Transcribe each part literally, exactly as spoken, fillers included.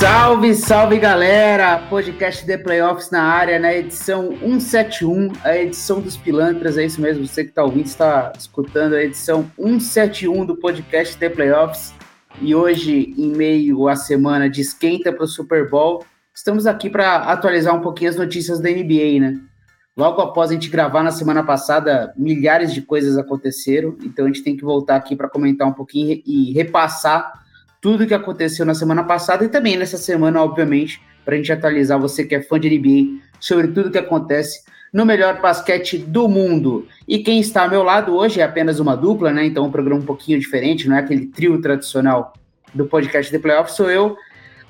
Salve, salve galera! Podcast The Playoffs na área, na edição cento e setenta e um, a edição dos pilantras, é isso mesmo, você que está ouvindo, está escutando a edição cento e setenta e um do podcast The Playoffs. E hoje, em meio à semana de esquenta para o Super Bowl, estamos aqui para atualizar um pouquinho as notícias da N B A, né? Logo após a gente gravar na semana passada, milhares de coisas aconteceram, então a gente tem que voltar aqui para comentar um pouquinho e repassar tudo o que aconteceu na semana passada e também nessa semana, obviamente, para a gente atualizar você que é fã de N B A sobre tudo o que acontece no melhor basquete do mundo. E quem está ao meu lado hoje é apenas uma dupla, né? Então um programa um pouquinho diferente, não é aquele trio tradicional do podcast The Playoffs, sou eu,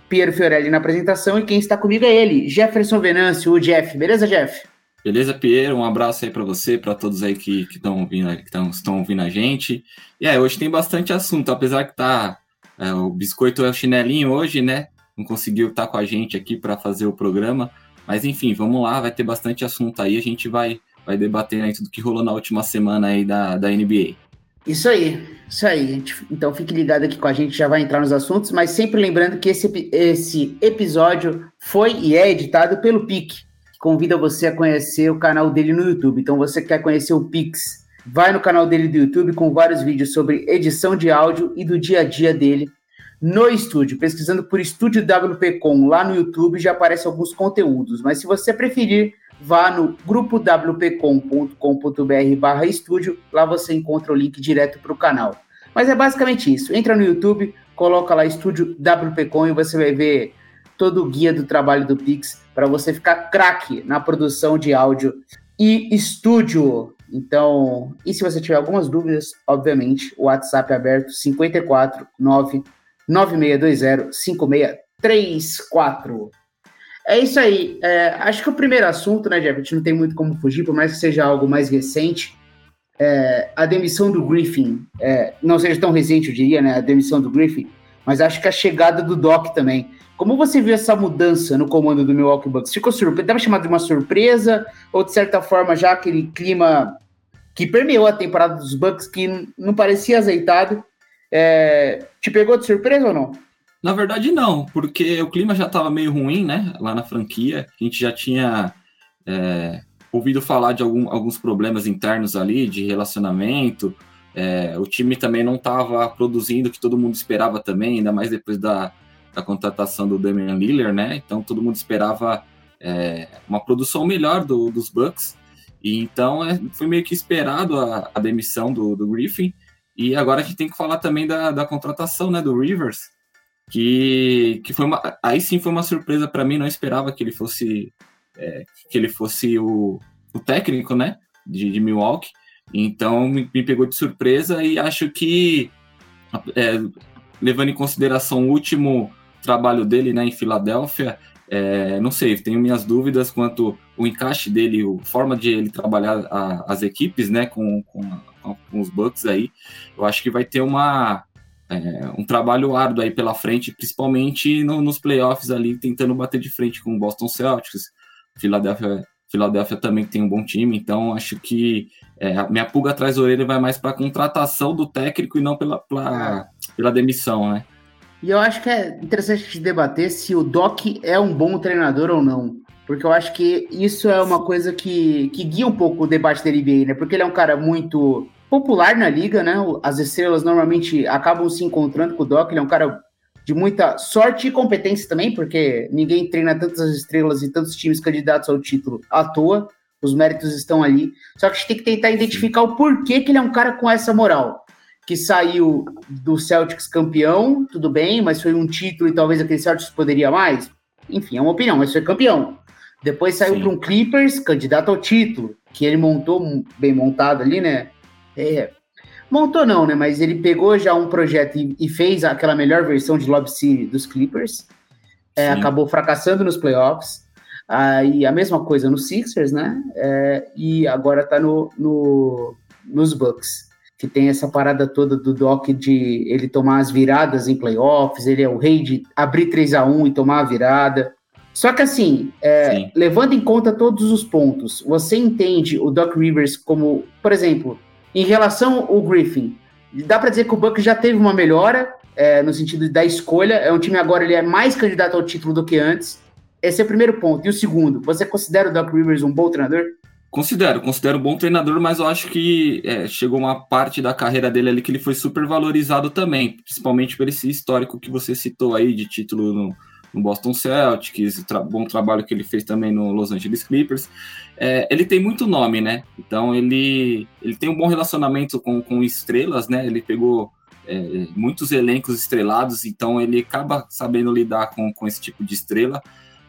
Piero Fiorelli na apresentação, e quem está comigo é ele, Jefferson Venâncio, o Jeff. Beleza, Jeff? Beleza, Piero? Um abraço aí para você, para todos aí que, que, tão ouvindo, que tão, estão ouvindo a gente. E aí, hoje tem bastante assunto, apesar que tá é, o biscoito é o chinelinho hoje, né? Não conseguiu estar tá com a gente aqui para fazer o programa. Mas enfim, vamos lá, vai ter bastante assunto aí. A gente vai, vai debater aí tudo que rolou na última semana aí da, da N B A. Isso aí, isso aí, gente. Então fique ligado aqui com a gente, já vai entrar nos assuntos. Mas sempre lembrando que esse, esse episódio foi e é editado pelo Pix. Convida você a conhecer o canal dele no YouTube. Então, você quer conhecer o Pix, vai no canal dele do YouTube com vários vídeos sobre edição de áudio e do dia a dia dele no estúdio. Pesquisando por Estúdio W P Com lá no YouTube, já aparecem alguns conteúdos. Mas se você preferir, vá no grupo wpcom.com.br barra estúdio. Lá você encontra o link direto para o canal. Mas é basicamente isso. Entra no YouTube, coloca lá Estúdio W P Com e você vai ver todo o guia do trabalho do Pix, para você ficar craque na produção de áudio e estúdio. Então, e se você tiver algumas dúvidas, obviamente, o WhatsApp é aberto, cinco quatro nove nove seis dois zero cinco seis três quatro. É isso aí. É, acho que o primeiro assunto, né, Jeff, não tem muito como fugir, por mais que seja algo mais recente, é, a demissão do Griffin, é, não seja tão recente, eu diria, né, a demissão do Griffin, mas acho que a chegada do Doc também. Como você viu essa mudança no comando do Milwaukee Bucks? Ficou surpresa? Estava chamado de uma surpresa? Ou, de certa forma, já aquele clima que permeou a temporada dos Bucks, que não parecia azeitado, é... te pegou de surpresa ou não? Na verdade, não, porque o clima já estava meio ruim, né? Lá na franquia, a gente já tinha é, ouvido falar de algum, alguns problemas internos ali, de relacionamento. É, o time também não estava produzindo o que todo mundo esperava também, ainda mais depois da, da contratação do Damian Lillard, né? Então todo mundo esperava é, uma produção melhor do, dos Bucks, e então é, foi meio que esperado a, a demissão do, do Griffin. E agora a gente tem que falar também da, da contratação, né, do Rivers, que, que foi uma, aí sim foi uma surpresa para mim, não esperava que ele fosse, é, que ele fosse o, o técnico, né, de, de Milwaukee. Então, me, me pegou de surpresa e acho que, é, levando em consideração o último trabalho dele, né, em Filadélfia, é, não sei, tenho minhas dúvidas quanto o encaixe dele, a forma de ele trabalhar a, as equipes, né, com, com, com os Bucks aí. Eu acho que vai ter uma, é, um trabalho árduo aí pela frente, principalmente no, nos playoffs ali, tentando bater de frente com o Boston Celtics, Filadélfia... Filadélfia também tem um bom time, então acho que é, minha pulga atrás da orelha vai mais para a contratação do técnico e não pela, pela, pela demissão, né? E eu acho que é interessante de debater se o Doc é um bom treinador ou não, porque eu acho que isso é uma coisa que, que guia um pouco o debate da N B A, né? Porque ele é um cara muito popular na liga, né? As estrelas normalmente acabam se encontrando com o Doc, ele é um cara de muita sorte e competência também, porque ninguém treina tantas estrelas e tantos times candidatos ao título à toa, os méritos estão ali, só que a gente tem que tentar identificar o porquê que ele é um cara com essa moral, que saiu do Celtics campeão, tudo bem, mas foi um título e talvez aquele Celtics poderia mais, enfim, é uma opinião, mas foi campeão. Depois saiu para um Clippers, candidato ao título, que ele montou, bem montado ali, né, é... Montou não, né? Mas ele pegou já um projeto e, e fez aquela melhor versão de Lob City dos Clippers. É, acabou fracassando nos playoffs. Aí ah, a mesma coisa no Sixers, né? É, e agora tá no, no, nos Bucks. que tem essa parada toda do Doc de ele tomar as viradas em playoffs, ele é o rei de abrir três a um e tomar a virada. Só que assim, é, levando em conta todos os pontos, você entende o Doc Rivers como, por exemplo, em relação ao Griffin, dá para dizer que o Bucks já teve uma melhora, é, no sentido da escolha, é um time agora, ele é mais candidato ao título do que antes. Esse é o primeiro ponto. E o segundo, você considera o Doc Rivers um bom treinador? Considero, considero um bom treinador, mas eu acho que é, chegou uma parte da carreira dele ali que ele foi super valorizado também, principalmente por esse histórico que você citou aí de título no, no Boston Celtics, o tra- bom trabalho que ele fez também no Los Angeles Clippers. É, ele tem muito nome, né? Então ele, ele tem um bom relacionamento com, com estrelas, né? Ele pegou é, muitos elencos estrelados, então ele acaba sabendo lidar com, com esse tipo de estrela.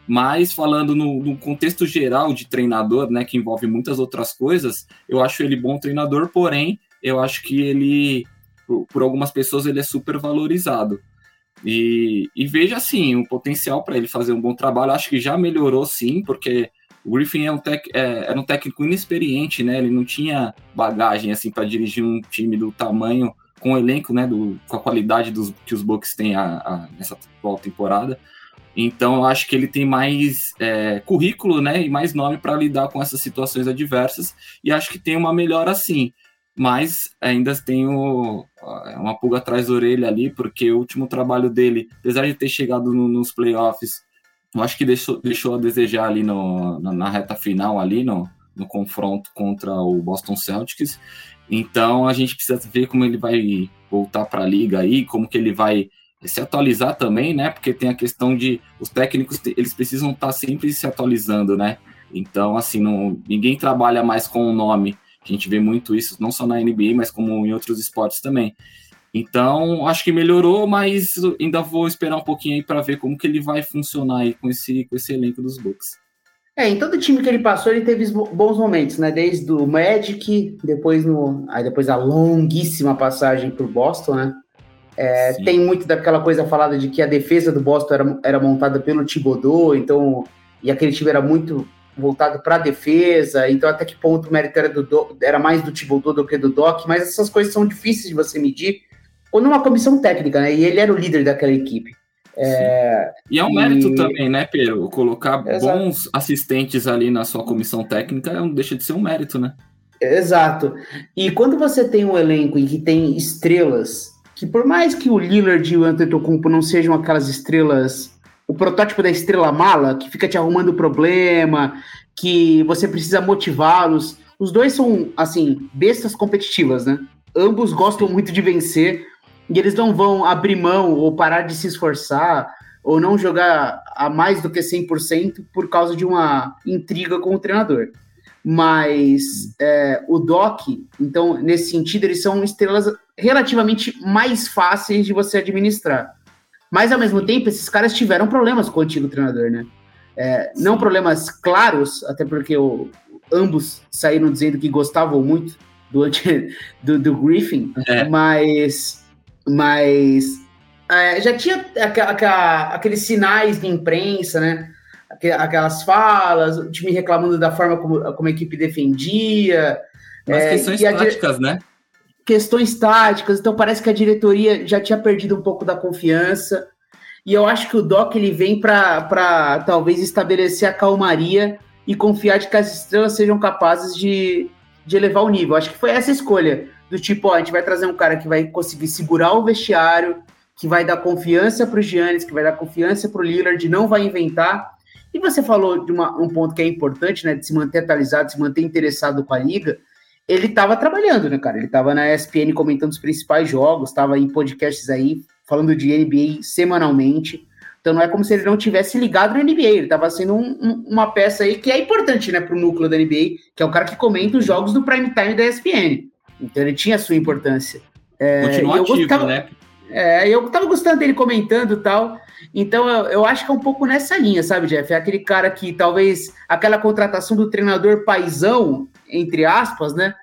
Mas falando no, no contexto geral de treinador, né, que envolve muitas outras coisas, eu acho ele bom treinador, porém, eu acho que ele, por, por algumas pessoas, ele é super valorizado. E, e vejo, assim, um potencial para ele fazer um bom trabalho. Acho que já melhorou, sim, porque o Griffin é um tec, é, era um técnico inexperiente, né, ele não tinha bagagem assim, para dirigir um time do tamanho, com o elenco, né, do, com a qualidade dos, que os Bucks têm a, a, nessa atual temporada. Então, eu acho que ele tem mais é, currículo, né, e mais nome para lidar com essas situações adversas, e acho que tem uma melhora sim, mas ainda tem o, uma pulga atrás da orelha ali, porque o último trabalho dele, apesar de ter chegado no, nos playoffs, eu acho que deixou, deixou a desejar ali no, na, na reta final, ali no, no confronto contra o Boston Celtics. Então, a gente precisa ver como ele vai voltar para a liga aí, como que ele vai se atualizar também, né, porque tem a questão de os técnicos, eles precisam estar sempre se atualizando, né, então assim, não, ninguém trabalha mais com o nome, a gente vê muito isso, não só na N B A, mas como em outros esportes também, então acho que melhorou, mas ainda vou esperar um pouquinho aí para ver como que ele vai funcionar aí com esse, com esse elenco dos Bucks. É, em todo time que ele passou, ele teve bons momentos, né, desde o Magic, depois, no, aí depois a longuíssima passagem por Boston, né. É, tem muito daquela coisa falada de que a defesa do Boston era, era montada pelo Thibodeau, então, e aquele time era muito voltado para a defesa, então até que ponto o mérito era, do, era mais do Thibodeau do que do Doc, mas essas coisas são difíceis de você medir, ou numa comissão técnica, né, e ele era o líder daquela equipe. É, e é um mérito e... também, né, Pedro, colocar Exato. Bons assistentes ali na sua comissão técnica não deixa de ser um mérito, né? Exato, e quando você tem um elenco em que tem estrelas, que por mais que o Lillard e o Antetokounmpo não sejam aquelas estrelas, o protótipo da estrela mala, que fica te arrumando problema, que você precisa motivá-los, os dois são, assim, bestas competitivas, né? Ambos gostam muito de vencer, e eles não vão abrir mão ou parar de se esforçar, ou não jogar a mais do que cem por cento por causa de uma intriga com o treinador. Mas é, o Doc, então, nesse sentido, eles são estrelas relativamente mais fáceis de você administrar. Mas, ao mesmo tempo, esses caras tiveram problemas com o antigo treinador, né? É, não problemas claros, até porque o, ambos saíram dizendo que gostavam muito do, do, do Griffin, é. mas, mas é, já tinha aqua, aqua, aqueles sinais de imprensa, né? Aquelas falas, o time reclamando da forma como, como a equipe defendia. Mas é, questões táticas, dire... né? Questões táticas, então parece que a diretoria já tinha perdido um pouco da confiança, e eu acho que o Doc ele vem para talvez estabelecer a calmaria e confiar de que as estrelas sejam capazes de, de elevar o nível. Acho que foi essa escolha, do tipo, ó, a gente vai trazer um cara que vai conseguir segurar o vestiário, que vai dar confiança para o Giannis, que vai dar confiança para o Lillard, não vai inventar. E você falou de uma, um ponto que é importante, né, de se manter atualizado, se manter interessado com a liga. Ele estava trabalhando, né, cara? Ele estava na E S P N comentando os principais jogos, estava em podcasts aí, falando de N B A semanalmente. Então não é como se ele não tivesse ligado no N B A. Ele estava sendo um, um, uma peça aí que é importante, né, para o núcleo da N B A, que é o cara que comenta os jogos do prime time da E S P N. Então ele tinha a sua importância. É, Continua eu ativo, gostava, né? É, eu estava gostando dele comentando e tal. Então, eu, eu acho que é um pouco nessa linha, sabe, Jeff? É aquele cara que, talvez, aquela contratação do treinador paizão, entre aspas, né?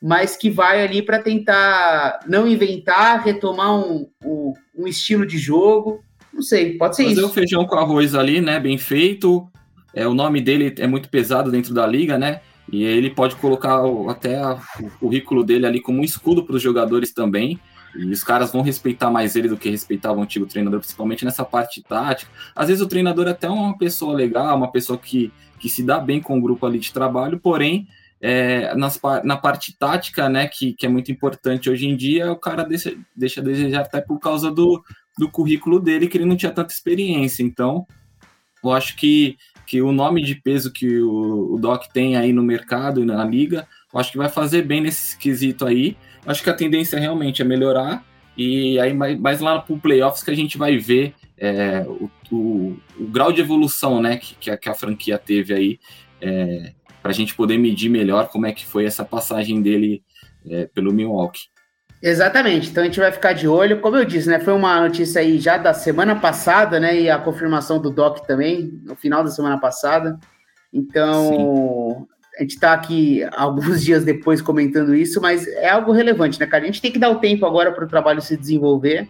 Mas que vai ali para tentar não inventar, retomar um, um, um estilo de jogo. Não sei, pode ser Fazer isso. Fazer o feijão com arroz ali, né? Bem feito. É, o nome dele é muito pesado dentro da liga, né? E ele pode colocar o, até a, o currículo dele ali como um escudo para os jogadores também. E os caras vão respeitar mais ele do que respeitava o antigo treinador, principalmente nessa parte tática. Às vezes o treinador é até uma pessoa legal, uma pessoa que, que se dá bem com o grupo ali de trabalho, porém, é, nas, na parte tática, né, que, que é muito importante hoje em dia, o cara deixa, deixa a desejar até por causa do, do currículo dele, que ele não tinha tanta experiência. Então, eu acho que, que o nome de peso que o, o Doc tem aí no mercado e na liga, eu acho que vai fazer bem nesse quesito aí. Acho que a tendência realmente é melhorar, e aí mais lá pro playoffs que a gente vai ver é, o, o, o grau de evolução, né, que, que, a, que a franquia teve aí, é, para a gente poder medir melhor como é que foi essa passagem dele é, pelo Milwaukee. Exatamente, então a gente vai ficar de olho, como eu disse, né, foi uma notícia aí já da semana passada, né, e a confirmação do Doc também, no final da semana passada, então... Sim. A gente está aqui alguns dias depois comentando isso, mas é algo relevante, né, cara? A gente tem que dar o tempo agora para o trabalho se desenvolver.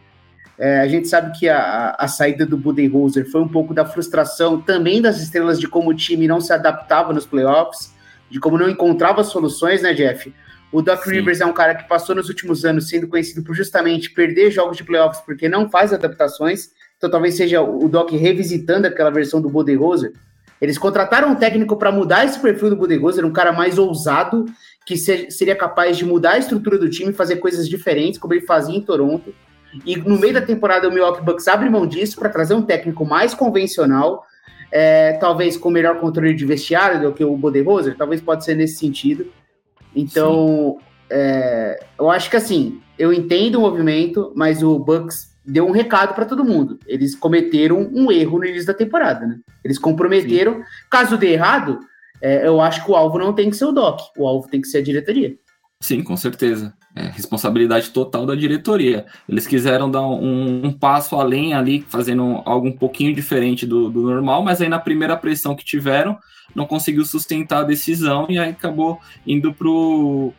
É, a gente sabe que a, a saída do Budenholzer foi um pouco da frustração também das estrelas de como o time não se adaptava nos playoffs, de como não encontrava soluções, né, Jeff? O Doc Sim. Rivers é um cara que passou nos últimos anos sendo conhecido por justamente perder jogos de playoffs porque não faz adaptações, então talvez seja o Doc revisitando aquela versão do Budenholzer. Eles contrataram um técnico para mudar esse perfil do Budenholzer, um cara mais ousado, que ser, seria capaz de mudar a estrutura do time, fazer coisas diferentes, como ele fazia em Toronto. E no meio da temporada, o Milwaukee Bucks abre mão disso para trazer um técnico mais convencional, é, talvez com melhor controle de vestiário do que o Budenholzer, talvez pode ser nesse sentido. Então, é, eu acho que assim, eu entendo o movimento, mas o Bucks... deu um recado para todo mundo. Eles cometeram um erro no início da temporada, né? Eles comprometeram. Sim. Caso dê errado, é, eu acho que o alvo não tem que ser o Doc. O alvo tem que ser a diretoria. Sim, com certeza. É responsabilidade total da diretoria. Eles quiseram dar um, um passo além ali, fazendo algo um pouquinho diferente do, do normal, mas aí na primeira pressão que tiveram, não conseguiu sustentar a decisão e aí acabou indo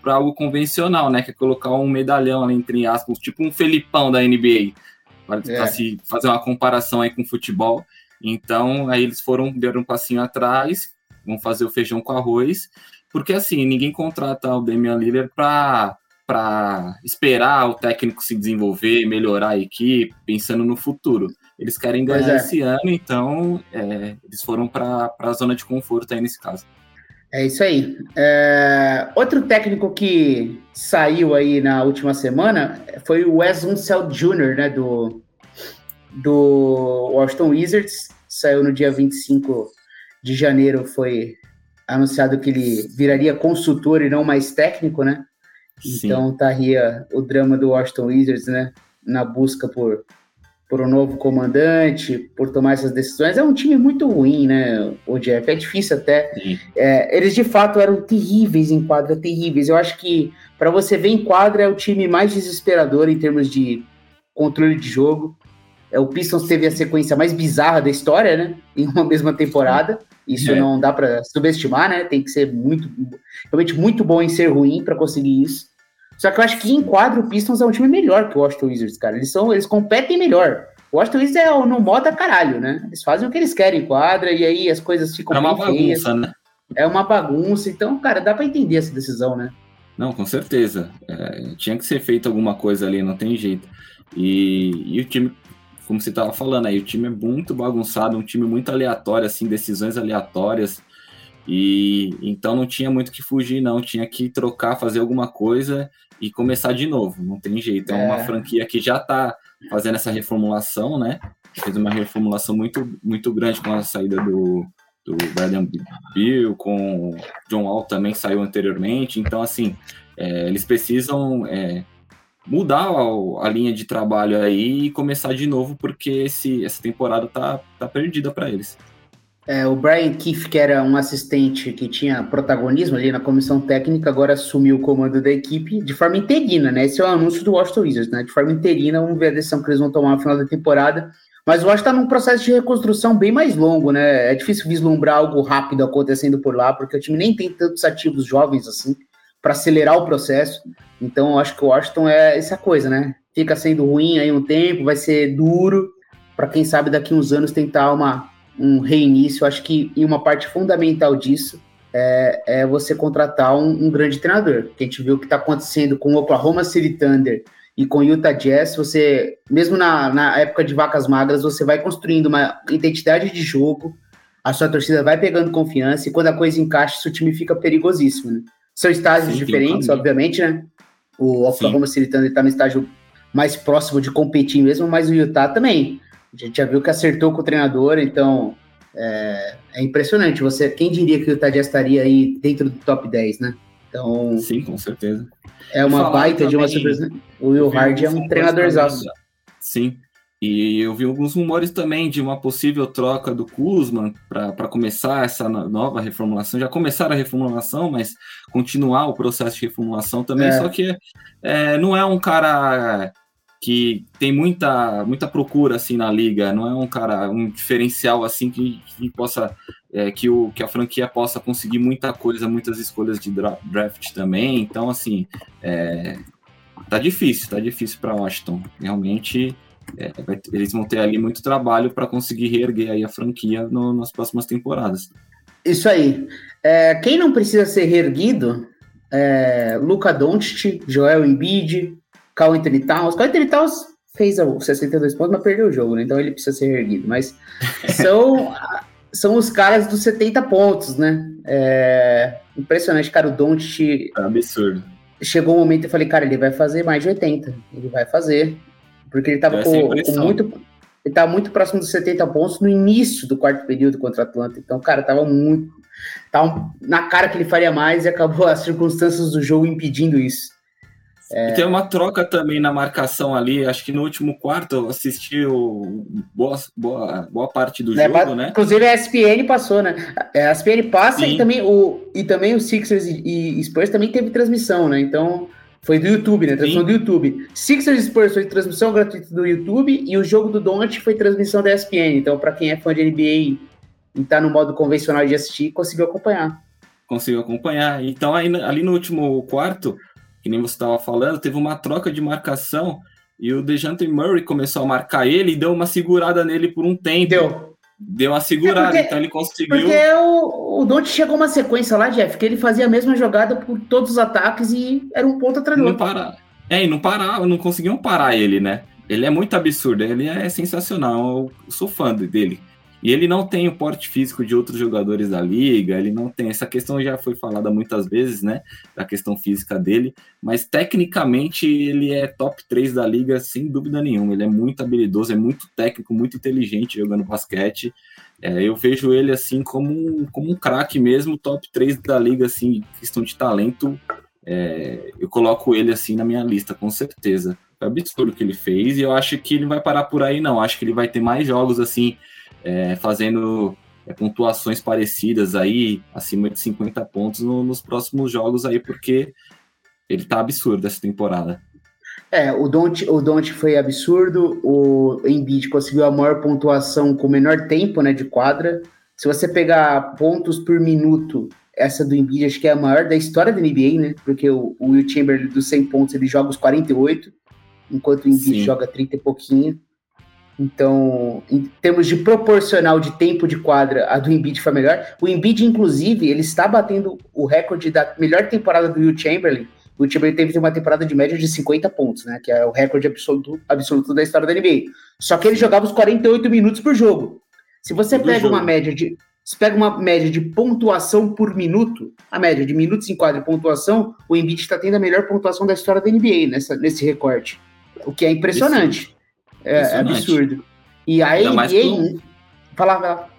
para algo convencional, né? Que é colocar um medalhão ali, entre aspas, tipo um Felipão da N B A. Para é. se fazer uma comparação aí com o futebol. Então, aí eles foram, deram um passinho atrás, vão fazer o feijão com arroz, porque assim, ninguém contrata o Damian Lillard para esperar o técnico se desenvolver, melhorar a equipe, pensando no futuro. Eles querem ganhar é. esse ano, então é, eles foram para a zona de conforto aí nesse caso. É isso aí. É... Outro técnico que saiu aí na última semana foi o Wes Unseld Júnior, né, do, do Washington Wizards. Saiu no dia vinte e cinco de janeiro, foi anunciado que ele viraria consultor e não mais técnico, né? Sim. Então tá aí o drama do Washington Wizards, né, na busca por, por um novo comandante, por tomar essas decisões. É um time muito ruim, né, o Jeff? É difícil até. É, eles, de fato, eram terríveis em quadra, terríveis. Eu acho que, para você ver em quadra, é o time mais desesperador em termos de controle de jogo. É, o Pistons teve a sequência mais bizarra da história, né, em uma mesma temporada. Isso é. não dá para subestimar, né? Tem que ser muito, realmente muito bom em ser ruim para conseguir isso. Só que eu acho que em quadro o Pistons é um time melhor que o Washington Wizards, cara. Eles, são, eles competem melhor. O Washington Wizards é no moda caralho, né? Eles fazem o que eles querem em quadra e aí as coisas ficam bem feias. É uma bagunça, né? É uma bagunça. Então, cara, dá pra entender essa decisão, né? Não, com certeza. É, tinha que ser feito alguma coisa ali, não tem jeito. E, e o time, como você tava falando aí, o time é muito bagunçado, um time muito aleatório, assim, decisões aleatórias. E então não tinha muito o que fugir, não. Tinha que trocar, fazer alguma coisa e começar de novo, não tem jeito. É, é uma franquia que já está fazendo essa reformulação, né? Fez uma reformulação muito, muito grande com a saída do, do Bradley Beal, com o John Wall também, que saiu anteriormente. Então, assim, é, eles precisam é, mudar a, a linha de trabalho aí e começar de novo, porque esse, essa temporada tá, tá perdida para eles. É, o Brian Keefe, que era um assistente que tinha protagonismo ali na comissão técnica, agora assumiu o comando da equipe de forma interina, né? Esse é o anúncio do Washington Wizards, né? De forma interina, vamos ver a decisão que eles vão tomar no final da temporada. Mas o Washington está num processo de reconstrução bem mais longo, né? É difícil vislumbrar algo rápido acontecendo por lá, porque o time nem tem tantos ativos jovens assim para acelerar o processo. Então, eu acho que o Washington é essa coisa, né? Fica sendo ruim aí um tempo, vai ser duro, para quem sabe daqui uns anos tentar uma... um reinício. Acho que, e uma parte fundamental disso é, é você contratar um, um grande treinador. A gente viu o que está acontecendo com o Oklahoma City Thunder e com o Utah Jazz. Você, mesmo na, na época de vacas magras, você vai construindo uma identidade de jogo, a sua torcida vai pegando confiança, e quando a coisa encaixa, seu time fica perigosíssimo, né? São estágios Sim, diferentes, obviamente, né? O Oklahoma City Thunder está no estágio mais próximo de competir mesmo, mas o Utah também. A gente já viu que acertou com o treinador, então é, é impressionante. Você, quem diria que o Utah já estaria aí dentro do top dez, né? Então, sim, com certeza. É uma Falar baita também, de uma surpresa. O Will Hardy é um treinadorzaço. Sim, e eu vi alguns rumores também de uma possível troca do Kuzman para começar essa nova reformulação. Já começaram a reformulação, mas continuar o processo de reformulação também. É. Só que é, não é um cara que tem muita, muita procura assim na liga, não é um cara, um diferencial assim que, que possa é, que, o, que a franquia possa conseguir muita coisa, muitas escolhas de draft também. Então assim é, tá difícil, tá difícil para Washington. Realmente é, vai, eles vão ter ali muito trabalho para conseguir reerguer aí a franquia no, nas próximas temporadas. Isso aí. É, quem não precisa ser reerguido é Luca Doncic, Joel Embiid, Carl Anthony Towns. Carl Anthony Towns fez sessenta e dois pontos, mas perdeu o jogo, né? Então ele precisa ser reerguido. Mas são, são os caras dos setenta pontos, né? É impressionante, cara. O Doncic... É absurdo. Chegou um momento e eu falei, cara, ele vai fazer mais de oitenta. Ele vai fazer. Porque ele estava com, com muito... Ele estava muito próximo dos setenta pontos no início do quarto período contra o Atlanta. Então, cara, estava muito... Tava na cara que ele faria mais e acabou as circunstâncias do jogo impedindo isso. É... E tem uma troca também na marcação ali, acho que no último quarto eu assisti o... boa, boa, boa parte do é, jogo, pra... né? Inclusive a E S P N passou, né? A E S P N passa e também, o... e também o Sixers e, e Spurs também teve transmissão, né? Então foi do YouTube, né? Transmissão Sim. do YouTube. Sixers e Spurs foi transmissão gratuita do YouTube e o jogo do Doncic foi transmissão da E S P N. Então pra quem é fã de N B A e tá no modo convencional de assistir, conseguiu acompanhar. Conseguiu acompanhar. Então aí, ali no último quarto, que nem você estava falando, teve uma troca de marcação e o DeJounte Murray começou a marcar ele e deu uma segurada nele por um tempo. Deu. Deu uma segurada, é porque, então ele conseguiu... Porque o, o Doncic chegou uma sequência lá, Jeff, que ele fazia a mesma jogada por todos os ataques e era um ponto atrás do outro. Para... É, e não parava, não conseguiam parar ele, né? Ele é muito absurdo, ele é sensacional, eu sou fã dele. E ele não tem o porte físico de outros jogadores da liga, ele não tem... Essa questão já foi falada muitas vezes, né? Da questão física dele, mas tecnicamente ele é top três da liga, sem dúvida nenhuma. Ele é muito habilidoso, é muito técnico, muito inteligente jogando basquete. É, eu vejo ele, assim, como, como um craque mesmo, top três da liga, assim, questão de talento. É, eu coloco ele, assim, na minha lista, com certeza. É absurdo o que ele fez e eu acho que ele não vai parar por aí, não. Acho que ele vai ter mais jogos, assim... É, fazendo é, pontuações parecidas aí, acima de cinquenta pontos no, nos próximos jogos aí, porque ele tá absurdo essa temporada. É, o Doncic o Doncic foi absurdo, o Embiid conseguiu a maior pontuação com o menor tempo, né, de quadra. Se você pegar pontos por minuto, essa do Embiid acho que é a maior da história da N B A, né, porque o, o Will Chamberlain dos cem pontos, ele joga os quarenta e oito, enquanto o Embiid Sim. joga trinta e pouquinho. Então, em termos de proporcional de tempo de quadra, a do Embiid foi melhor. O Embiid, inclusive, ele está batendo o recorde da melhor temporada do Will Chamberlain. O Will Chamberlain teve uma temporada de média de cinquenta pontos, né? Que é o recorde absoluto, absoluto da história da N B A. Só que ele jogava os quarenta e oito minutos por jogo. Se você pega jogo. uma média de se pega uma média de pontuação por minuto, a média de minutos em quadra e pontuação, o Embiid está tendo a melhor pontuação da história da N B A nessa, nesse recorte. O que é impressionante. Esse... É absurdo. E aí, N B A... Fala, fala.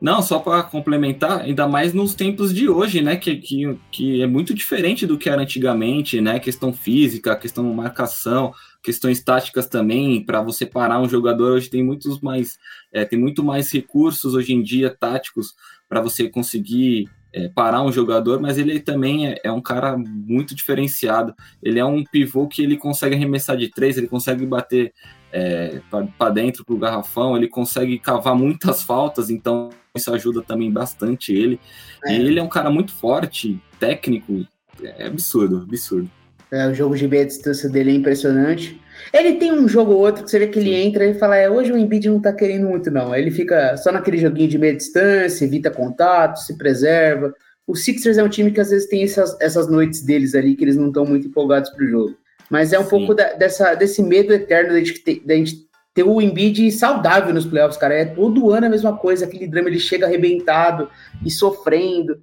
Não, só para complementar, ainda mais nos tempos de hoje, né? Que, que, que é muito diferente do que era antigamente, né? Questão física, questão marcação, questões táticas também. Para você parar um jogador, hoje tem muitos mais, é, tem muito mais recursos hoje em dia, táticos, para você conseguir é, parar um jogador, mas ele também é, é um cara muito diferenciado. Ele é um pivô que ele consegue arremessar de três, ele consegue bater. É, para dentro, para o garrafão, ele consegue cavar muitas faltas, então isso ajuda também bastante ele. É. E ele é um cara muito forte, técnico, é absurdo, absurdo. É, o jogo de meia distância dele é impressionante. Ele tem um jogo ou outro que você vê que ele Sim. entra e fala, é, hoje o Embiid não tá querendo muito não, ele fica só naquele joguinho de meia distância, evita contato, se preserva, O Sixers é um time que às vezes tem essas, essas noites deles ali, que eles não estão muito empolgados pro jogo. Mas é um Sim. pouco da, dessa, desse medo eterno da gente, ter, da gente ter o Embiid saudável nos playoffs, cara. É todo ano a mesma coisa, aquele drama, ele chega arrebentado e sofrendo.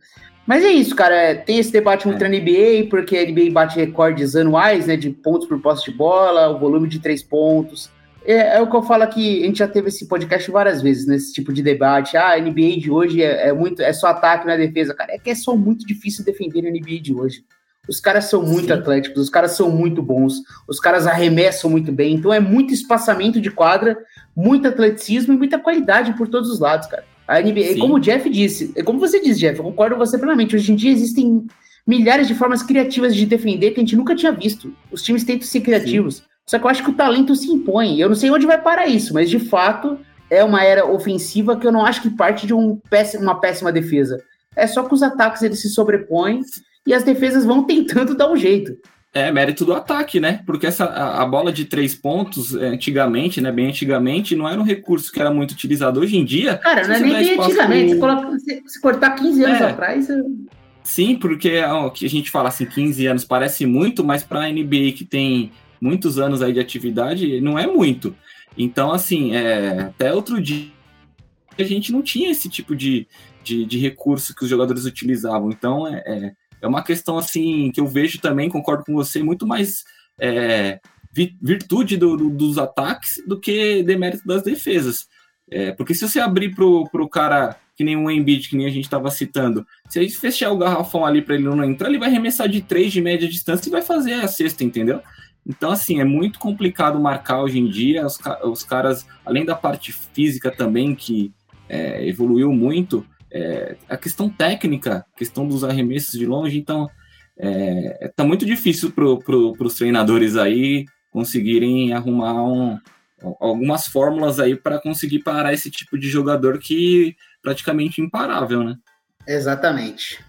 Mas é isso, cara. É, tem esse debate muito é. na N B A, porque a N B A bate recordes anuais, né, de pontos por posse de bola, o volume de três pontos. É, é o que eu falo aqui, a gente já teve esse podcast várias vezes, nesse né, tipo de debate. Ah, a N B A de hoje é, é, muito, é só ataque, não é defesa. Cara, é que é só muito difícil defender a N B A de hoje. Os caras são muito Sim. atléticos, os caras são muito bons, os caras arremessam muito bem. Então é muito espaçamento de quadra, muito atleticismo e muita qualidade por todos os lados, cara. A N B A, Sim. como o Jeff disse, como você diz, Jeff, eu concordo com você plenamente. Hoje em dia existem milhares de formas criativas de defender que a gente nunca tinha visto. Os times tentam ser criativos. Sim. Só que eu acho que o talento se impõe. Eu não sei onde vai parar isso, mas de fato é uma era ofensiva que eu não acho que parte de um péssimo, uma péssima defesa. É só que os ataques eles se sobrepõem e as defesas vão tentando dar um jeito. É, mérito do ataque, né? Porque essa, a, a bola de três pontos, antigamente, né? Bem antigamente, não era um recurso que era muito utilizado. Hoje em dia... Cara, não é nem bem antigamente. Pro... Se, se cortar quinze anos é. atrás... Eu... Sim, porque ó, que a gente fala assim, quinze anos parece muito, mas para a N B A que tem muitos anos aí de atividade, não é muito. Então, assim, é, até outro dia a gente não tinha esse tipo de, de, de recurso que os jogadores utilizavam. Então, é... é... É uma questão, assim, que eu vejo também, concordo com você, muito mais é, virtude do, do, dos ataques do que demérito das defesas. É, porque se você abrir pro, pro cara que nem o Embiid, que nem a gente estava citando, se a gente fechar o garrafão ali para ele não entrar, ele vai arremessar de três de média distância e vai fazer a cesta, entendeu? Então, assim, é muito complicado marcar hoje em dia. Os, os caras, além da parte física também, que é, evoluiu muito, É, a questão técnica, a questão dos arremessos de longe, então é, tá muito difícil pro, pro, pros treinadores aí conseguirem arrumar um, algumas fórmulas aí para conseguir parar esse tipo de jogador que praticamente imparável, né? Exatamente,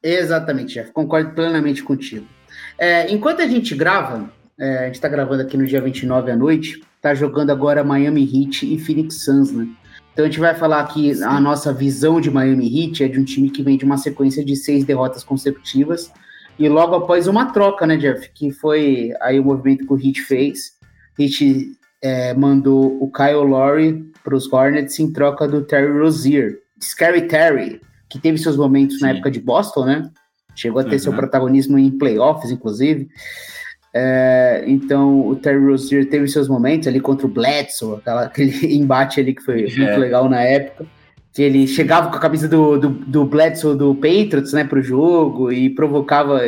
exatamente, Jeff, concordo plenamente contigo. É, enquanto a gente grava, é, a gente tá gravando aqui no dia vinte e nove à noite, tá jogando agora Miami Heat e Phoenix Suns, né? Então a gente vai falar que a nossa visão de Miami Heat é de um time que vem de uma sequência de seis derrotas consecutivas e logo após uma troca, né, Jeff? Que foi aí o movimento que o Heat fez. Heat é, mandou o Kyle Lowry para os Hornets em troca do Terry Rozier. Scary Terry, que teve seus momentos Sim. na época de Boston, né? Chegou a ter uhum. seu protagonismo em playoffs, inclusive. É, então o Terry Rozier teve seus momentos ali contra o Bledsoe, aquela, aquele embate ali que foi é. muito legal na época, que ele chegava com a camisa do, do, do Bledsoe do Patriots, né, pro jogo e provocava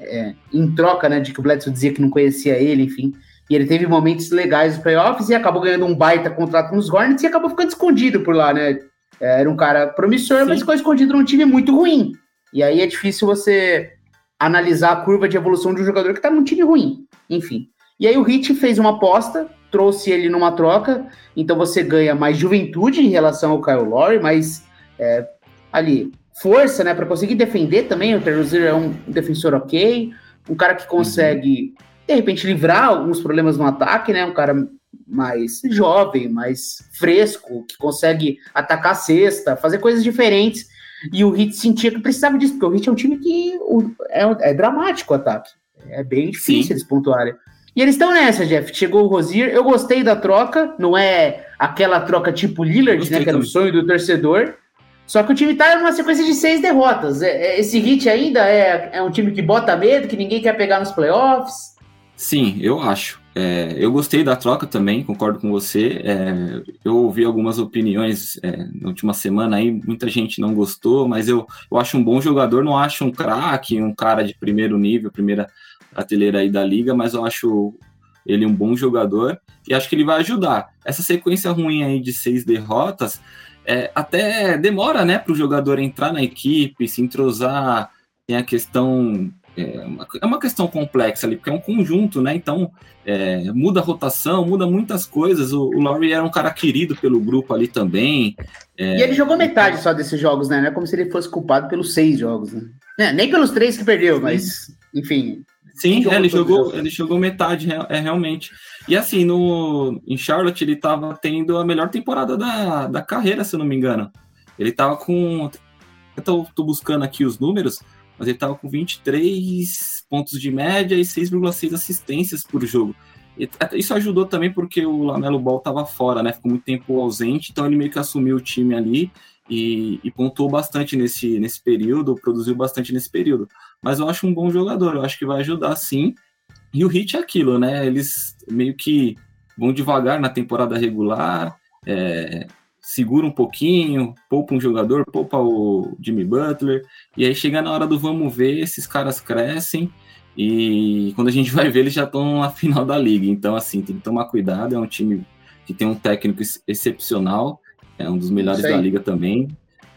é, em troca, né, de que o Bledsoe dizia que não conhecia ele, enfim, e ele teve momentos legais nos playoffs e acabou ganhando um baita contrato nos Hornets e acabou ficando escondido por lá, né, era um cara promissor, Sim. mas ficou escondido num time muito ruim, e aí é difícil você analisar a curva de evolução de um jogador que tá num time ruim, enfim. E aí o Heat fez uma aposta, trouxe ele numa troca, então você ganha mais juventude em relação ao Kyle Lowry, mais é, ali, força, né, para conseguir defender também. O Terry Rozier é um defensor ok, um cara que consegue, uhum. de repente, livrar alguns problemas no ataque, né, um cara mais jovem, mais fresco, que consegue atacar a cesta, fazer coisas diferentes. E o Heat sentia que precisava disso, porque o Heat é um time que é, é dramático o ataque. É bem difícil Sim. eles pontuarem. E eles estão nessa, Jeff. Chegou o Rozier. Eu gostei da troca. Não é aquela troca tipo Lillard, né? Que era o sonho do torcedor. Só que o time tá numa sequência de seis derrotas. Esse Heat ainda é, é um time que bota medo, que ninguém quer pegar nos playoffs. Sim, eu acho. É, eu gostei da troca também, concordo com você. É, eu ouvi algumas opiniões é, na última semana aí, muita gente não gostou, mas eu, eu acho um bom jogador, não acho um craque, um cara de primeiro nível, primeira prateleira aí da liga, mas eu acho ele um bom jogador e acho que ele vai ajudar. Essa sequência ruim aí de seis derrotas, é, até demora, né, para o jogador entrar na equipe, se entrosar, tem a questão... É uma questão complexa ali, porque é um conjunto, né? Então, é, muda a rotação, muda muitas coisas. O, o Lowry era um cara querido pelo grupo ali também. É... E ele jogou metade só desses jogos, né? Não é como se ele fosse culpado pelos seis jogos, né? É, nem pelos três que perdeu, mas, enfim... Sim, jogou é, ele, jogou, ele jogou metade, é, realmente. E assim, no, em Charlotte, ele estava tendo a melhor temporada da, da carreira, se eu não me engano. Ele estava com... Então, estou buscando aqui os números, mas ele estava com vinte e três pontos de média e seis vírgula seis assistências por jogo. Isso ajudou também porque o Lamelo Ball estava fora, né? Ficou muito tempo ausente, então ele meio que assumiu o time ali e, e pontuou bastante nesse, nesse período, produziu bastante nesse período. Mas eu acho um bom jogador, eu acho que vai ajudar sim. E o Heat é aquilo, né? Eles meio que vão devagar na temporada regular, é... segura um pouquinho, poupa um jogador, poupa o Jimmy Butler, e aí chega na hora do vamos ver, esses caras crescem, e quando a gente vai ver, eles já estão na final da liga. Então, assim, tem que tomar cuidado, é um time que tem um técnico excepcional, é um dos melhores da liga também,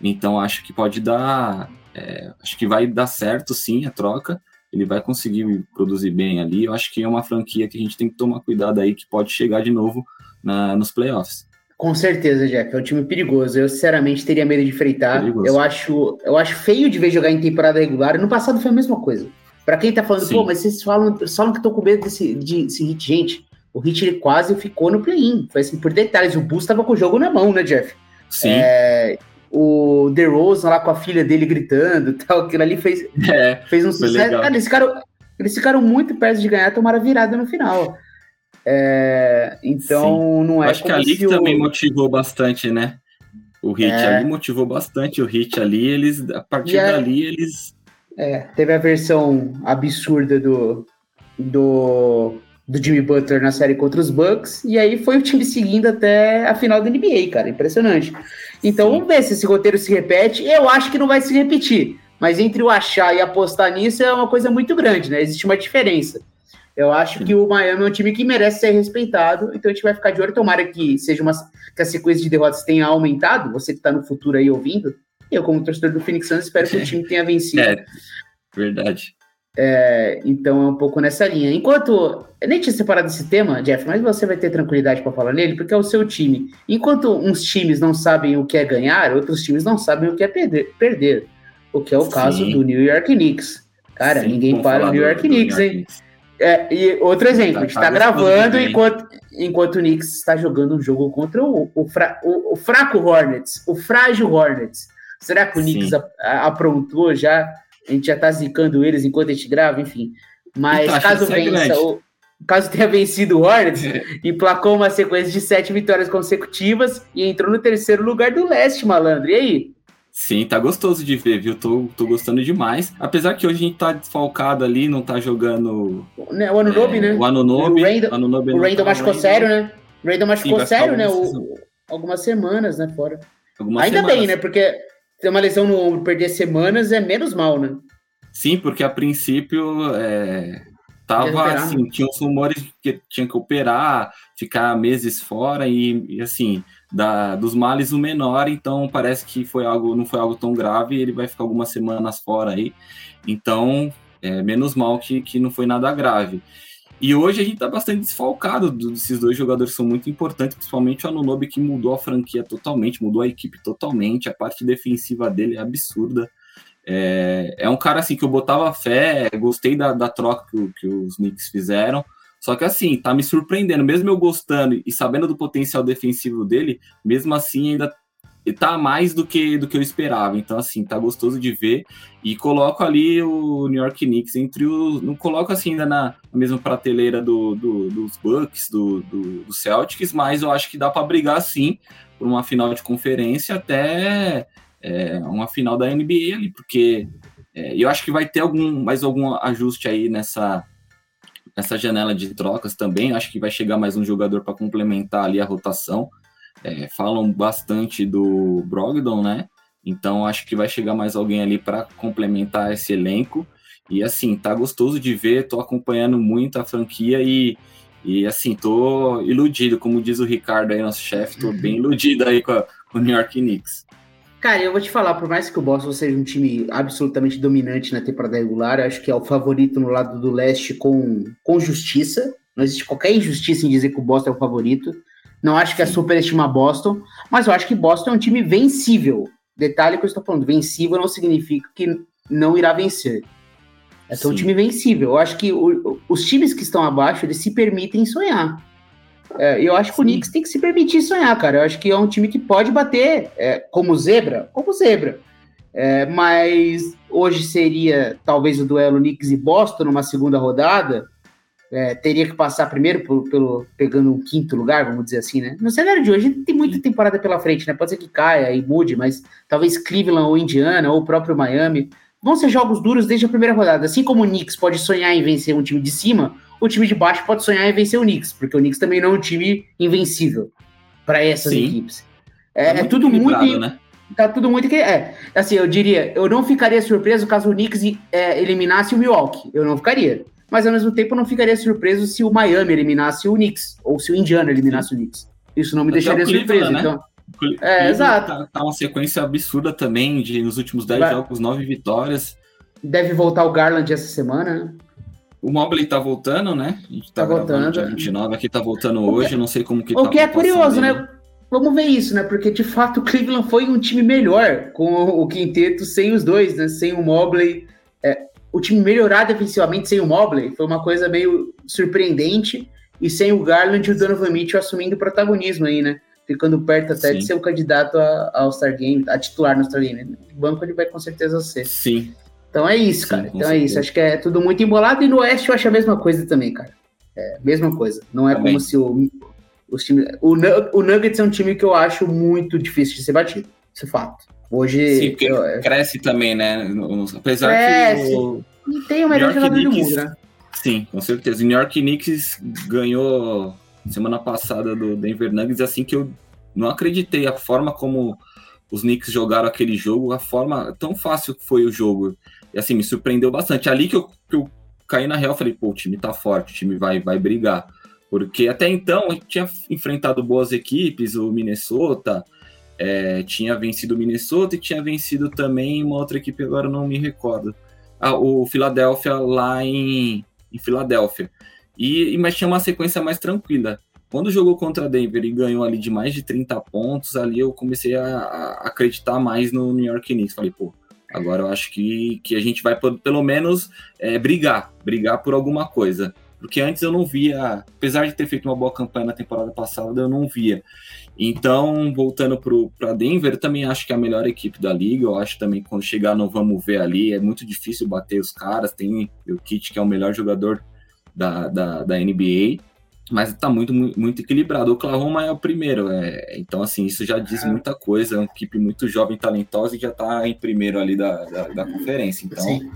então acho que pode dar, é, acho que vai dar certo sim a troca, ele vai conseguir produzir bem ali, eu acho que é uma franquia que a gente tem que tomar cuidado aí, que pode chegar de novo na, nos playoffs. Com certeza, Jeff, é um time perigoso. Eu, sinceramente, teria medo de enfrentar. Eu acho, eu acho feio de ver jogar em temporada regular. No passado foi a mesma coisa. Pra quem tá falando, Sim. pô, mas vocês falam, falam que estão com medo desse, de, desse Hit, gente. O Hit ele quase ficou no play-in. Foi assim, por detalhes. O Bulls tava com o jogo na mão, né, Jeff? Sim. É, o DeRozan lá com a filha dele gritando e tal. Aquilo ali fez, é, fez um sucesso. Cara, eles ficaram, eles ficaram muito perto de ganhar, tomaram virada no final. É, então Sim. não é acho que a League o... também motivou bastante, né? O Hit é. ali motivou bastante o Hit ali, eles a partir a... dali eles é, teve a versão absurda do, do do Jimmy Butler na série contra os Bucks e aí foi o time seguindo até a final da N B A, cara, impressionante. Então Sim. vamos ver se esse roteiro se repete. Eu acho que não vai se repetir, mas entre o achar e apostar nisso é uma coisa muito grande, né? Existe uma diferença. Eu acho que o Miami é um time que merece ser respeitado, então a gente vai ficar de olho, tomara que seja uma, que a sequência de derrotas tenha aumentado, você que está no futuro aí ouvindo, eu como torcedor do Phoenix Suns espero que o time tenha vencido. É, verdade. É, então é um pouco nessa linha. Enquanto, eu nem tinha separado esse tema, Jeff, mas você vai ter tranquilidade para falar nele, porque é o seu time. Enquanto uns times não sabem o que é ganhar, outros times não sabem o que é perder, perder. O que é o Sim. caso do New York Knicks. Cara, Sim, ninguém para o New York Knicks, hein? Knicks. É, e outro exemplo, a gente tá gravando enquanto, enquanto o Knicks está jogando um jogo contra o, o, fra, o, o fraco Hornets, o frágil Hornets. Será que o Sim. Knicks a, a, aprontou já? A gente já tá zicando eles enquanto a gente grava, enfim. Mas então, caso vença, ou, caso tenha vencido o Hornets, emplacou uma sequência de sete vitórias consecutivas e entrou no terceiro lugar do leste, malandro. E aí? Sim, tá gostoso de ver, viu? Tô, tô gostando demais. Apesar que hoje a gente tá desfalcado ali, não tá jogando... O Anunoby, é, né? O Anunoby. O Randall machucou sério, né? O Randall machucou sério, né? O, algumas semanas, né? Fora. Algumas Ainda semanas. Bem, né? Porque ter uma lesão no ombro, perder semanas é menos mal, né? Sim, porque a princípio... É... Tava assim, tinha os rumores que tinha que operar, ficar meses fora e, e assim, da, dos males o menor, então parece que foi algo, não foi algo tão grave, ele vai ficar algumas semanas fora aí, então é, menos mal que, que não foi nada grave. E hoje a gente tá bastante desfalcado desses dois jogadores que são muito importantes, principalmente o Anunoby, que mudou a franquia totalmente, mudou a equipe totalmente, a parte defensiva dele é absurda. É, é um cara assim que eu botava fé, gostei da, da troca que, que os Knicks fizeram, só que assim, tá me surpreendendo, mesmo eu gostando e sabendo do potencial defensivo dele, mesmo assim ainda tá mais do que, do que eu esperava, então assim, tá gostoso de ver, e coloco ali o New York Knicks entre os, não coloco assim ainda na mesma prateleira do, do, dos Bucks, do, do, do Celtics, mas eu acho que dá pra brigar sim, por uma final de conferência até... É uma final da N B A ali, porque é, eu acho que vai ter algum, mais algum ajuste aí nessa, nessa janela de trocas também. Eu acho que vai chegar mais um jogador para complementar ali a rotação. É, falam bastante do Brogdon, né? Então acho que vai chegar mais alguém ali para complementar esse elenco. E assim, tá gostoso de ver, tô acompanhando muito a franquia e, e assim, tô iludido, como diz o Ricardo aí, nosso chefe, tô bem iludido aí com, a, com o New York Knicks. Cara, eu vou te falar, por mais que o Boston seja um time absolutamente dominante na temporada regular, eu acho que é o favorito no lado do leste com, com justiça. Não existe qualquer injustiça em dizer que o Boston é o favorito. Não acho que é superestimar Boston, mas eu acho que Boston é um time vencível. Detalhe que eu estou falando, vencível não significa que não irá vencer. É só um time vencível. Eu acho que o, os times que estão abaixo, eles se permitem sonhar. É, eu acho que Sim. o Knicks tem que se permitir sonhar, cara. Eu acho que é um time que pode bater é, como zebra, como zebra. É, mas hoje seria talvez o duelo Knicks e Boston numa segunda rodada. É, teria que passar primeiro pelo, pelo, pegando um quinto lugar, vamos dizer assim, né? No cenário de hoje tem muita temporada pela frente, né? Pode ser que caia e mude, mas talvez Cleveland ou Indiana ou o próprio Miami vão ser jogos duros desde a primeira rodada. Assim como o Knicks pode sonhar em vencer um time de cima, o time de baixo pode sonhar em vencer o Knicks, porque o Knicks também não é um time invencível para essas Sim. equipes. É, é tudo muito... Né? Tá tudo muito que é. Assim, eu diria, eu não ficaria surpreso caso o Knicks é, eliminasse o Milwaukee. Eu não ficaria. Mas, ao mesmo tempo, eu não ficaria surpreso se o Miami eliminasse o Knicks, ou se o Indiana eliminasse o Knicks. Isso não me Até deixaria surpreso, né? Então... É, exato. Tá, tá uma sequência absurda também, de nos últimos dez Vai. jogos, nove vitórias. Deve voltar o Garland essa semana, né? O Mobley tá voltando, né? A gente tá, tá voltando. Dia vinte e nove aqui, tá voltando hoje, que... não sei como que o tá. O que é curioso, dele. Né? Vamos ver isso, né? Porque, de fato, o Cleveland foi um time melhor com o quinteto sem os dois, né? Sem o Mobley. É, o time melhorar defensivamente sem o Mobley foi uma coisa meio surpreendente. E sem o Garland e o Donovan Mitchell assumindo o protagonismo aí, né? Ficando perto até Sim. de ser o candidato ao All-Star Game, a titular no All-Star Game. O banco ele vai com certeza ser. Sim. Então é isso, Sim, cara. Então certeza. é isso. Acho que é tudo muito embolado. E no Oeste eu acho a mesma coisa também, cara. É, mesma coisa. Não é também. Como se o... Os time, o, o Nuggets é um time que eu acho muito difícil de ser batido, esse fato. Hoje... Sim, porque eu, cresce também, né? Apesar cresce, que... O, e tem o melhor jogador Knicks, do mundo, né? Sim, com certeza. O New York Knicks ganhou semana passada do Denver Nuggets, assim que eu não acreditei. A forma como os Knicks jogaram aquele jogo, a forma tão fácil que foi o jogo. E assim, me surpreendeu bastante. Ali que eu, que eu caí na real, falei, pô, o time tá forte, o time vai, vai brigar. Porque até então a gente tinha enfrentado boas equipes, o Minnesota, é, tinha vencido o Minnesota e tinha vencido também uma outra equipe, agora não me recordo. Ah, o Philadelphia lá em, em Filadélfia. E, mas tinha uma sequência mais tranquila. Quando jogou contra a Denver e ganhou ali de mais de trinta pontos, ali eu comecei a, a acreditar mais no New York Knicks. Falei, pô, agora eu acho que, que a gente vai pelo menos é, brigar, brigar por alguma coisa. Porque antes eu não via, apesar de ter feito uma boa campanha na temporada passada, eu não via. Então, voltando para Denver, eu também acho que é a melhor equipe da liga. Eu acho também que quando chegar no vamos ver ali, é muito difícil bater os caras. Tem o Jokic, que é o melhor jogador da, da, da N B A, mas está muito, muito, muito equilibrado. O Oklahoma é o primeiro, é, então assim, isso já diz muita coisa. É uma equipe muito jovem, talentosa e já está em primeiro ali da, da, da conferência. Então... Sim.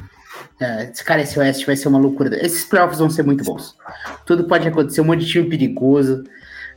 É, cara, esse Oeste vai ser uma loucura. Esses playoffs vão ser muito bons. Tudo pode acontecer, um monte de time perigoso.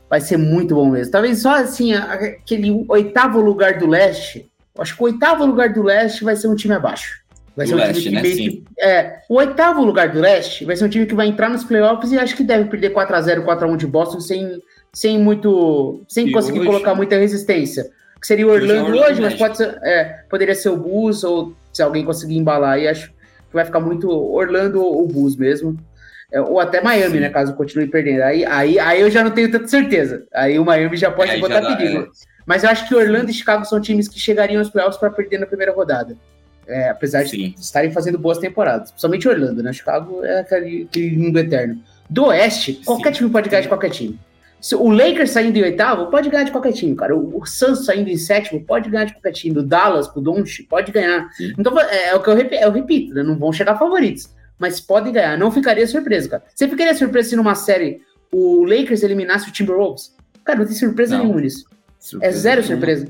Vai ser muito bom mesmo. Talvez só assim, aquele oitavo lugar do Leste. Acho que o oitavo lugar do Leste vai ser um time abaixo. Vai ser um Leste, time que, né? que é, O oitavo lugar do Leste vai ser um time que vai entrar nos playoffs e acho que deve perder quatro a zero, quatro a um de Boston sem, sem muito. Sem e conseguir hoje? colocar muita resistência. Que seria o Orlando hoje, hoje mas pode ser, é, poderia ser o Bulls ou se alguém conseguir embalar. E acho que vai ficar muito Orlando ou Bulls mesmo, é, ou até Miami, Sim. né, caso continue perdendo. Aí, aí, aí eu já não tenho tanta certeza. Aí o Miami já pode é, botar já dá, perigo. É. Mas eu acho que Orlando e Chicago são times que chegariam aos playoffs para perder na primeira rodada. É, apesar Sim. de estarem fazendo boas temporadas. Principalmente Orlando, né? Chicago é aquele, aquele mundo eterno. Do Oeste, qualquer Sim. time pode ganhar de qualquer time. Se o Lakers saindo em oitavo, pode ganhar de qualquer time, cara. O, o Suns saindo em sétimo, pode ganhar de qualquer time. O Dallas, o Doncic, pode ganhar. Sim. Então, é, é o que eu repito, eu repito né? Não vão chegar favoritos, mas podem ganhar. Não ficaria surpreso, cara. Você ficaria surpreso se numa série o Lakers eliminasse o Timberwolves? Cara, não tem surpresa não. nenhuma nisso. Surpresa. É zero surpresa.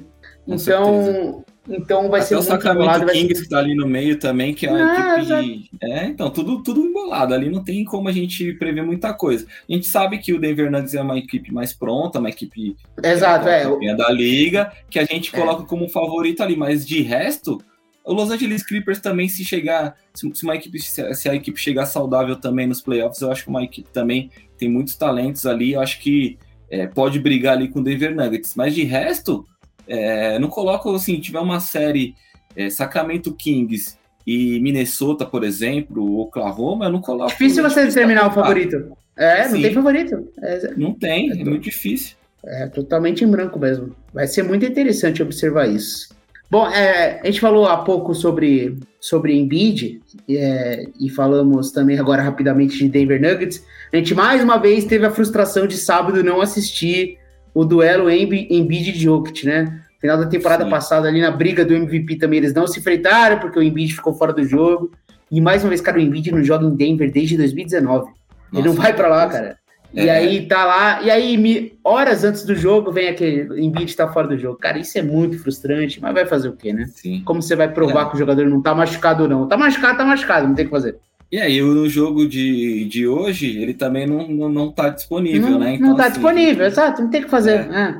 Com então, certeza. então vai Até ser o Sacramento Kings ser... que tá ali no meio também, que é uma ah, equipe... Já... É, então, tudo, tudo embolado. Ali não tem como a gente prever muita coisa. A gente sabe que o Denver Nuggets é uma equipe mais pronta, uma equipe... Exato, é. é, é. da liga, que a gente coloca é. como favorito ali, mas de resto, o Los Angeles Clippers também, se chegar... Se, uma equipe, se a equipe chegar saudável também nos playoffs, eu acho que uma equipe também tem muitos talentos ali, eu acho que é, pode brigar ali com o Denver Nuggets, mas de resto... É, não coloco, assim, tiver uma série é, Sacramento Kings e Minnesota, por exemplo, Oklahoma, eu não coloco... Difícil você determinar o favorito. É, Sim. não tem favorito. É, não tem, é, é muito difícil. É, totalmente em branco mesmo. Vai ser muito interessante observar isso. Bom, é, a gente falou há pouco sobre, sobre Embiid é, e falamos também agora rapidamente de Denver Nuggets. A gente, mais uma vez, teve a frustração de sábado não assistir o duelo Embiid e Jokic, né? Final da temporada Sim. passada, ali na briga do M V P também, eles não se enfrentaram, porque o Embiid ficou fora do jogo. E mais uma vez, cara, o Embiid não joga em Denver desde dois mil e dezenove. Nossa, ele não vai pra lá, cara. É. E aí tá lá, e aí horas antes do jogo vem aquele Embiid tá fora do jogo. Cara, isso é muito frustrante, mas vai fazer o quê, né? Sim. Como você vai provar é. que o jogador não tá machucado ou não? Tá machucado, tá machucado, não tem o que fazer. E aí, no jogo de, de hoje, ele também não, não, não tá disponível, não, né? Então, não tá assim, disponível, exato, não tem o que fazer. É,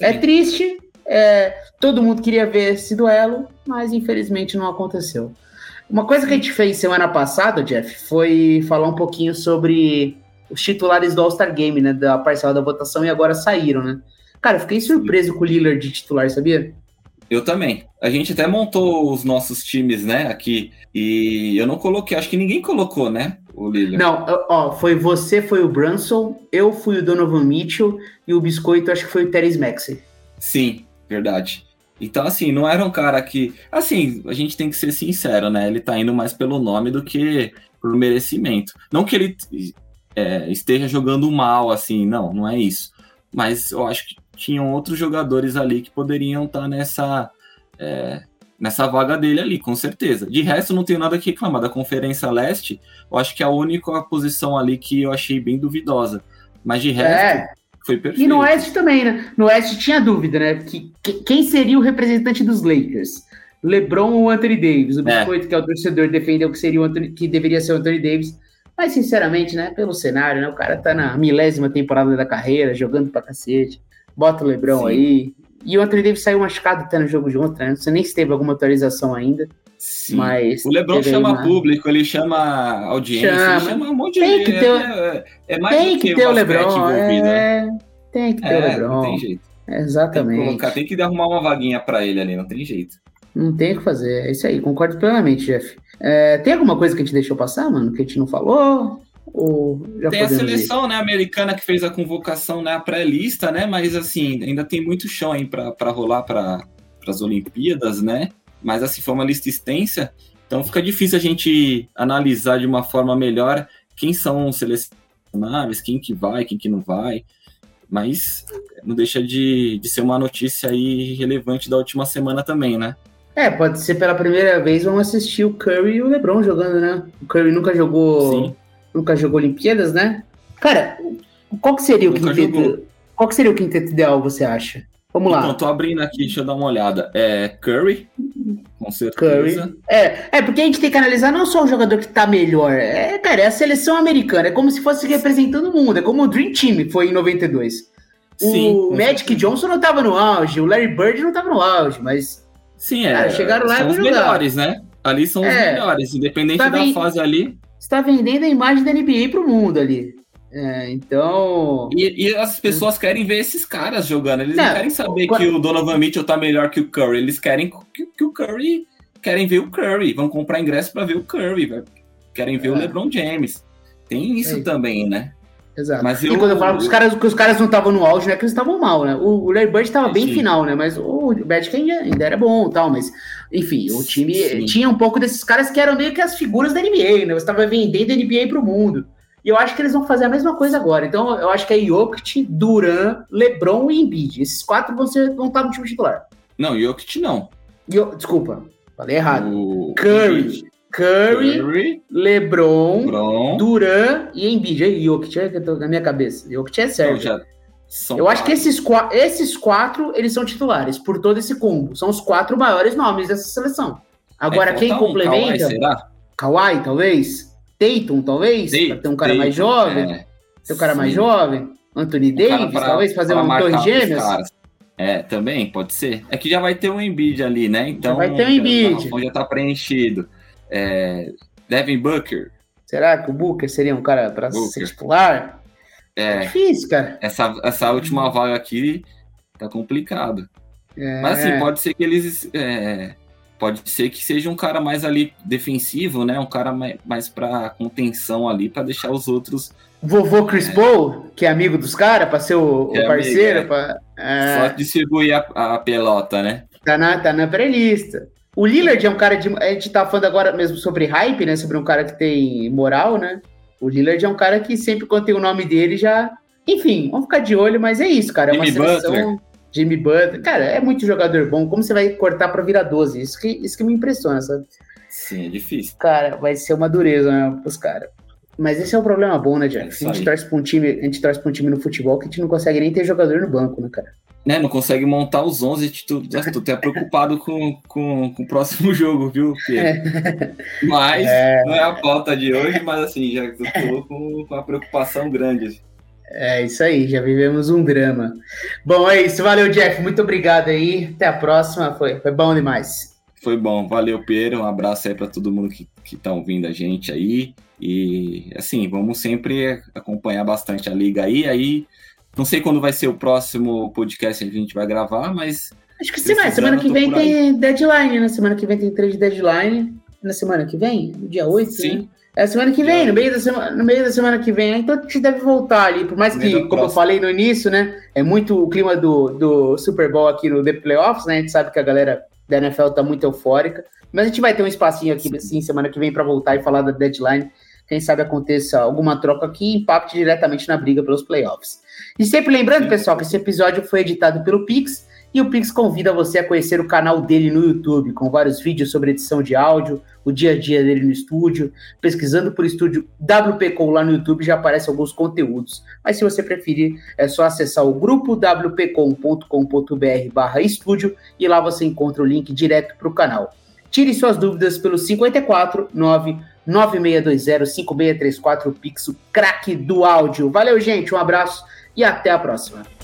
é. é triste, é, todo mundo queria ver esse duelo, mas infelizmente não aconteceu. Uma coisa que a gente fez semana passada, Jeff, foi falar um pouquinho sobre os titulares do All-Star Game, né, da parcela da votação, e agora saíram, né? Cara, eu fiquei surpreso com o Lillard de titular, sabia? Eu também. A gente até montou os nossos times, né, aqui, e eu não coloquei, acho que ninguém colocou, né, o Lillard. Não, ó, foi você, foi o Brunson, eu fui o Donovan Mitchell, e o Biscoito, acho que foi o Terry Maxey. Sim, verdade. Então, assim, não era um cara que... Assim, a gente tem que ser sincero, né, ele tá indo mais pelo nome do que por merecimento. Não que ele... É, esteja jogando mal, assim, não, não é isso. Mas eu acho que tinham outros jogadores ali que poderiam estar nessa, é, nessa vaga dele ali, com certeza. De resto, não tenho nada que reclamar. Da Conferência Leste, eu acho que é a única posição ali que eu achei bem duvidosa. Mas de resto, é. foi perfeito. E no Oeste também, né? No Oeste tinha dúvida, né? Que, que, quem seria o representante dos Lakers? LeBron ou Anthony Davis? O Biscoito, é. que é o torcedor, defendeu que, seria o Anthony, que deveria ser o Anthony Davis. Mas, sinceramente, né, pelo cenário, né, o cara tá na milésima temporada da carreira, jogando pra cacete, bota o LeBron Sim. aí. E o Anthony Davis saiu machucado até no jogo de ontem, né? Não sei nem se teve alguma atualização ainda. Sim. Mas o LeBron chama uma... público, ele chama audiência, chama. ele chama um monte de gente. Tem que ter, é, é mais tem que ter o LeBron, é... tem que ter é, o LeBron. Não tem jeito. Exatamente. Tem que, colocar, tem que arrumar uma vaguinha pra ele ali, não tem jeito. Não tem o que fazer, é isso aí, concordo plenamente, Jeff. É, tem alguma coisa que a gente deixou passar, mano, que a gente não falou? Ou já tem a seleção, né, americana que fez a convocação, né, a pré-lista, né, mas assim, ainda tem muito chão aí pra, pra rolar para as Olimpíadas, né, mas assim, foi uma lista extensa, então fica difícil a gente analisar de uma forma melhor quem são os selecionáveis, quem que vai, quem que não vai, mas não deixa de, de ser uma notícia aí relevante da última semana também, né. É, pode ser pela primeira vez, vamos assistir o Curry e o LeBron jogando, né? O Curry nunca jogou, Sim. nunca jogou Olimpíadas, né? Cara, qual que seria o quinteto? Qual que seria o quinteto ideal, você acha? Vamos então, lá. Então, tô abrindo aqui, deixa eu dar uma olhada. É Curry, com certeza. Curry. É, é, porque a gente tem que analisar não só o jogador que tá melhor, é, cara, é a seleção americana, é como se fosse representando o mundo, é como o Dream Team foi em noventa e dois. O Sim, Magic certeza. Johnson não tava no auge, o Larry Bird não tava no auge, mas... Sim, é. Cara, chegaram lá são e os melhores, né? Ali são é, os melhores, independente tá vend... da fase ali. Você tá vendendo a imagem da N B A pro mundo ali. É, então... E, e as pessoas querem ver esses caras jogando. Eles não, não querem saber qual... que o Donovan Mitchell tá melhor que o Curry. Eles querem que, que o Curry... Querem ver o Curry. Vão comprar ingresso pra ver o Curry. Véio. Querem ver é. o LeBron James. Tem isso é. também, né? Exato. Mas eu, e quando eu falo que os caras, que os caras não estavam no auge, não é que eles estavam mal, né? O, o Larry Bird estava bem final, né? Mas o Magic ainda, ainda era bom e tal, mas... Enfim, o time sim. tinha um pouco desses caras que eram meio que as figuras da N B A, né? Você estava vendendo a N B A pro mundo. E eu acho que eles vão fazer a mesma coisa agora. Então, eu acho que é Jokic, Duran, LeBron e Embiid. Esses quatro vão estar vão no time titular. Não, Jokic não. Yo, desculpa, falei errado. O... Curry... Curry, Curry, LeBron, LeBron. Duran e Embiid. E Jokic, é que eu tô na minha cabeça. Jokic é certo. Eu quatro. acho que esses, esses quatro, eles são titulares por todo esse combo. São os quatro maiores nomes dessa seleção. Agora, é, quem complementa... Um Kawhi, será? Kawhi, talvez. Tatum, talvez. Dayton, pra ter um cara Dayton, mais jovem. É. Ter um cara Sim. mais jovem. Anthony um Davis, pra, talvez, fazer uma torre gêmeas. É, também, pode ser. É que já vai ter um Embiid ali, né? Então, já vai ter um Embiid. Já tá preenchido. É, Devin Booker. Será que o Booker seria um cara para ser titular? É, é difícil, cara. Essa, essa última vaga aqui tá complicado. É. Mas assim, pode ser que eles... É, pode ser que seja um cara mais ali defensivo, né? Um cara mais, mais para contenção ali, para deixar os outros... Vovô Chris é, Paul, que é amigo dos caras, para ser o, é o parceiro. Amigo, é. Pra, é. Só distribuir a, a pelota, né? Tá na, tá na pré-lista. O Lillard é um cara de... A gente tá falando agora mesmo sobre hype, né? Sobre um cara que tem moral, né? O Lillard é um cara que sempre, quando tem o nome dele, já... Enfim, vamos ficar de olho, mas é isso, cara. É uma Jimmy seleção... Butler. Jimmy Butler. Cara, é muito jogador bom. Como você vai cortar para virar doze? Isso que, isso que me impressiona, sabe? Sim, é difícil. Cara, vai ser uma dureza, né, pros caras. Mas esse é um problema bom, né, Jack? É, a gente torce pra um time, a gente torce pra um time no futebol que a gente não consegue nem ter jogador no banco, né, cara? Né, não consegue montar os onze, tu, tu até preocupado com, com, com o próximo jogo, viu, Piero? Mas, é... não é a pauta de hoje, mas assim, já estou com uma preocupação grande. É isso aí, já vivemos um drama. Bom, é isso, valeu, Jeff, muito obrigado aí, até a próxima, foi, foi bom demais. Foi bom, valeu, Piero, um abraço aí para todo mundo que, que tá ouvindo a gente aí, e assim, vamos sempre acompanhar bastante a liga aí, aí... Não sei quando vai ser o próximo podcast que a gente vai gravar, mas... Acho que sim, mas semana que vem tem deadline, né? Semana que vem tem trade deadline. Na semana que vem? Dia oito, sim, né? É semana que vem, no meio, da sema... no meio da semana que vem. Então a gente deve voltar ali, por mais que, como próxima. Eu falei no início, né? É muito o clima do, do Super Bowl aqui no The Playoffs, né? A gente sabe que a galera da N F L tá muito eufórica. Mas a gente vai ter um espacinho aqui, sim, assim, semana que vem para voltar e falar da deadline. Quem sabe aconteça alguma troca que impacte diretamente na briga pelos playoffs. E sempre lembrando, pessoal, que esse episódio foi editado pelo Pix, e o Pix convida você a conhecer o canal dele no YouTube, com vários vídeos sobre edição de áudio, o dia a dia dele no estúdio. Pesquisando por Estúdio W P Com lá no YouTube já aparecem alguns conteúdos. Mas se você preferir, é só acessar o grupo w p com ponto com ponto b r barra estúdio e lá você encontra o link direto para o canal. Tire suas dúvidas pelo cinco quatro nove nove seis dois zero cinco seis três quatro, Pix, o craque do áudio. Valeu, gente, um abraço e até a próxima.